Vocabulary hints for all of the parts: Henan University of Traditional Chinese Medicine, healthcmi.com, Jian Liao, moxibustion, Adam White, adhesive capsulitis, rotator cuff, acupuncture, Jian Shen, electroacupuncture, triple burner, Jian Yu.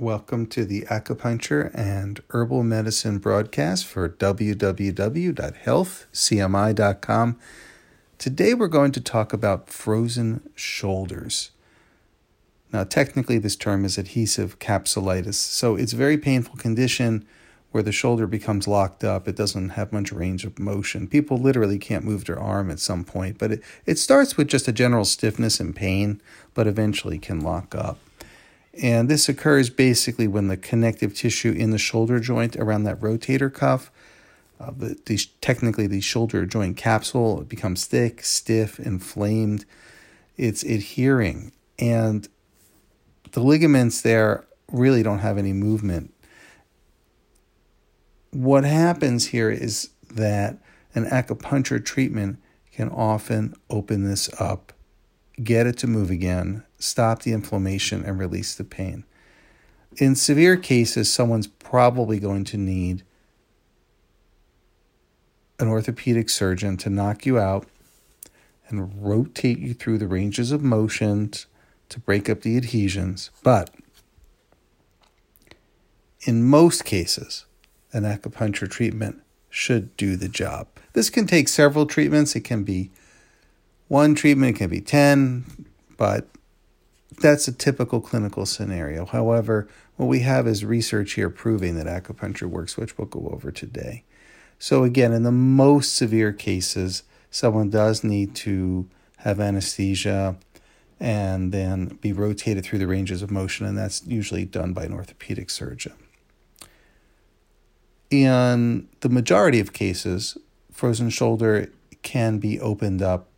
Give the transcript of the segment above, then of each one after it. Welcome to the Acupuncture and Herbal Medicine broadcast for www.healthcmi.com. Today we're going to talk about frozen shoulders. Now, technically this term is adhesive capsulitis, so it's a very painful condition where the shoulder becomes locked up. It doesn't have much range of motion. People literally can't move their arm at some point, but it starts with just a general stiffness and pain, but eventually can lock up. And this occurs basically when the connective tissue in the shoulder joint around that rotator cuff, the shoulder joint capsule, it becomes thick, stiff, inflamed. It's adhering. And the ligaments there really don't have any movement. What happens here is that an acupuncture treatment can often open this up, get it to move again, stop the inflammation, and release the pain. In severe cases, someone's probably going to need an orthopedic surgeon to knock you out and rotate you through the ranges of motion to break up the adhesions. But in most cases, an acupuncture treatment should do the job. This can take several treatments. It can be one treatment, it can be 10, but that's a typical clinical scenario. However, what we have is research here proving that acupuncture works, which we'll go over today. So again, in the most severe cases, someone does need to have anesthesia and then be rotated through the ranges of motion, and that's usually done by an orthopedic surgeon. In the majority of cases, frozen shoulder can be opened up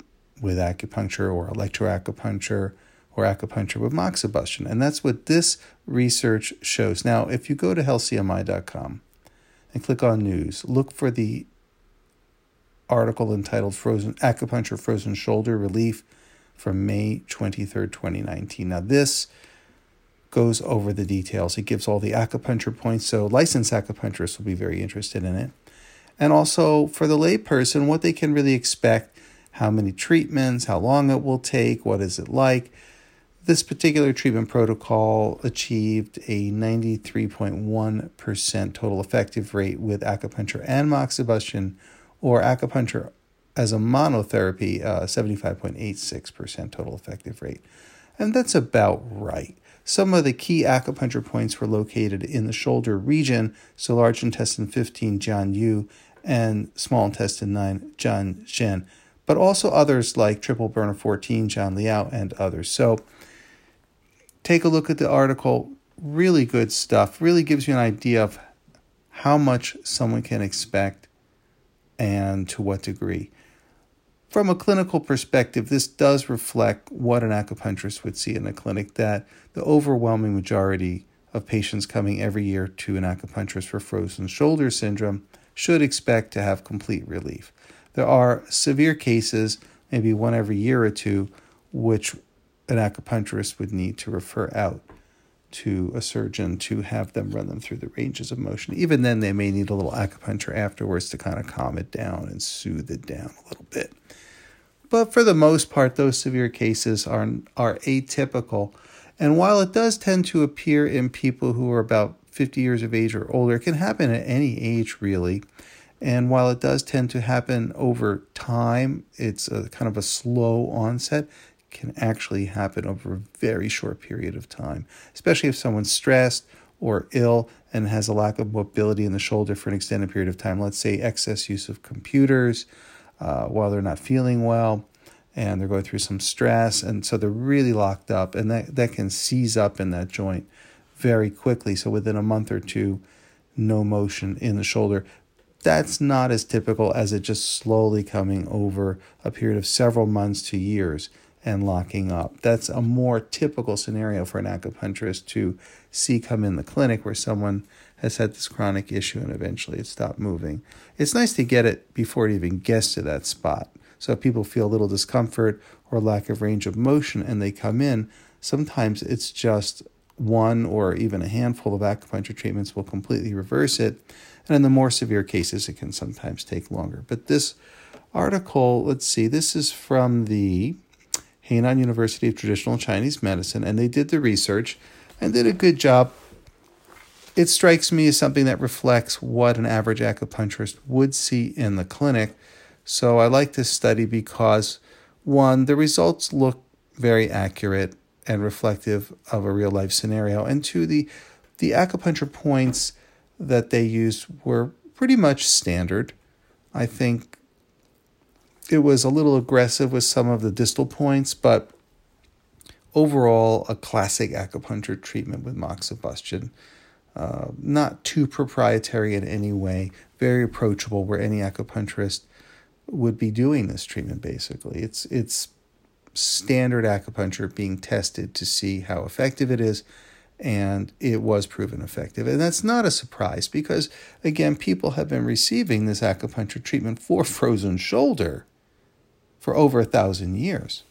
with acupuncture or electroacupuncture, or acupuncture with moxibustion. And that's what this research shows. Now, if you go to healthcmi.com and click on news, look for the article entitled Acupuncture Frozen Shoulder Relief from May 23rd, 2019. Now, this goes over the details. It gives all the acupuncture points, so licensed acupuncturists will be very interested in it. And also, for the layperson, what they can really expect, how many treatments, how long it will take, what is it like. This particular treatment protocol achieved a 93.1% total effective rate with acupuncture and moxibustion, or acupuncture as a monotherapy, 75.86% total effective rate. And that's about right. Some of the key acupuncture points were located in the shoulder region, so large intestine 15, Jian Yu, and small intestine 9, Jian Shen, but also others like triple burner 14, Jian Liao, and others. So take a look at the article. Really good stuff. Really gives you an idea of how much someone can expect and to what degree. From a clinical perspective, this does reflect what an acupuncturist would see in a clinic, that the overwhelming majority of patients coming every year to an acupuncturist for frozen shoulder syndrome should expect to have complete relief. There are severe cases, maybe one every year or two, which an acupuncturist would need to refer out to a surgeon to have them run them through the ranges of motion. Even then, they may need a little acupuncture afterwards to kind of calm it down and soothe it down a little bit. But for the most part, those severe cases are atypical. And while it does tend to appear in people who are about 50 years of age or older, it can happen at any age, really. And while it does tend to happen over time, it's a kind of a slow onset, it can actually happen over a very short period of time, especially if someone's stressed or ill and has a lack of mobility in the shoulder for an extended period of time. Let's say excess use of computers while they're not feeling well and they're going through some stress. And so they're really locked up, and that can seize up in that joint very quickly. So within a month or two, no motion in the shoulder. That's not as typical as it just slowly coming over a period of several months to years and locking up. That's a more typical scenario for an acupuncturist to see come in the clinic, where someone has had this chronic issue and eventually it stopped moving. It's nice to get it before it even gets to that spot. So if people feel a little discomfort or lack of range of motion and they come in, sometimes it's just one or even a handful of acupuncture treatments will completely reverse it. And in the more severe cases, it can sometimes take longer. But this article, let's see, this is from the Henan University of Traditional Chinese Medicine, and they did the research and did a good job It strikes me as something that reflects what an average acupuncturist would see in the clinic. So I like this study because, one, the results look very accurate and reflective of a real-life scenario. And two, the acupuncture points that they used were pretty much standard. I think it was a little aggressive with some of the distal points, but overall, a classic acupuncture treatment with moxibustion. Not too proprietary in any way, very approachable where any acupuncturist would be doing this treatment, basically. It's standard acupuncture being tested to see how effective it is, and it was proven effective. And that's not a surprise because, again, people have been receiving this acupuncture treatment for frozen shoulder for over 1,000 years.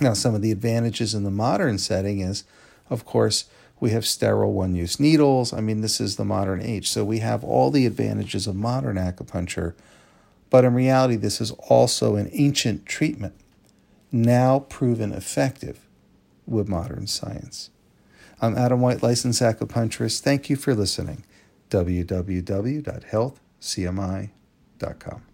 Now, some of the advantages in the modern setting is, of course, we have sterile one-use needles. I mean, this is the modern age. So we have all the advantages of modern acupuncture. But in reality, this is also an ancient treatment, now proven effective with modern science. I'm Adam White, licensed acupuncturist. Thank you for listening. www.healthcmi.com